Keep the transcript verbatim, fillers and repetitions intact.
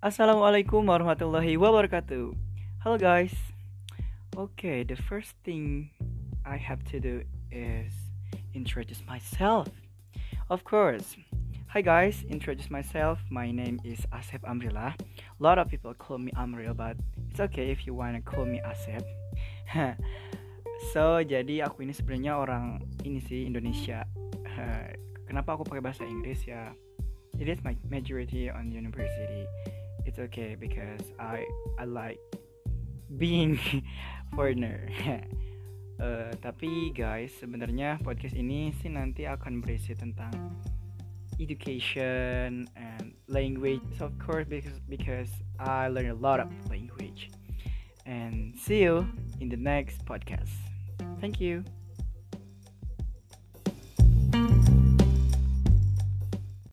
Assalamualaikum warahmatullahi wabarakatuh. Hello guys. Okay, the first thing I have to do is introduce myself. Of course. Hi guys, introduce myself. My name is Asep Amrila. A lot of people call me Amril, but it's okay if you wanna call me Asep. So, jadi aku ini sebenarnya orang ini sih Indonesia. Kenapa aku pakai bahasa Inggris ya? It is my majority on university. It's okay because I I like being foreigner. uh, Tapi guys, sebenarnya podcast ini sih nanti akan berisi tentang education and language, of course, because because I learn a lot of language. And see you in the next podcast. Thank you.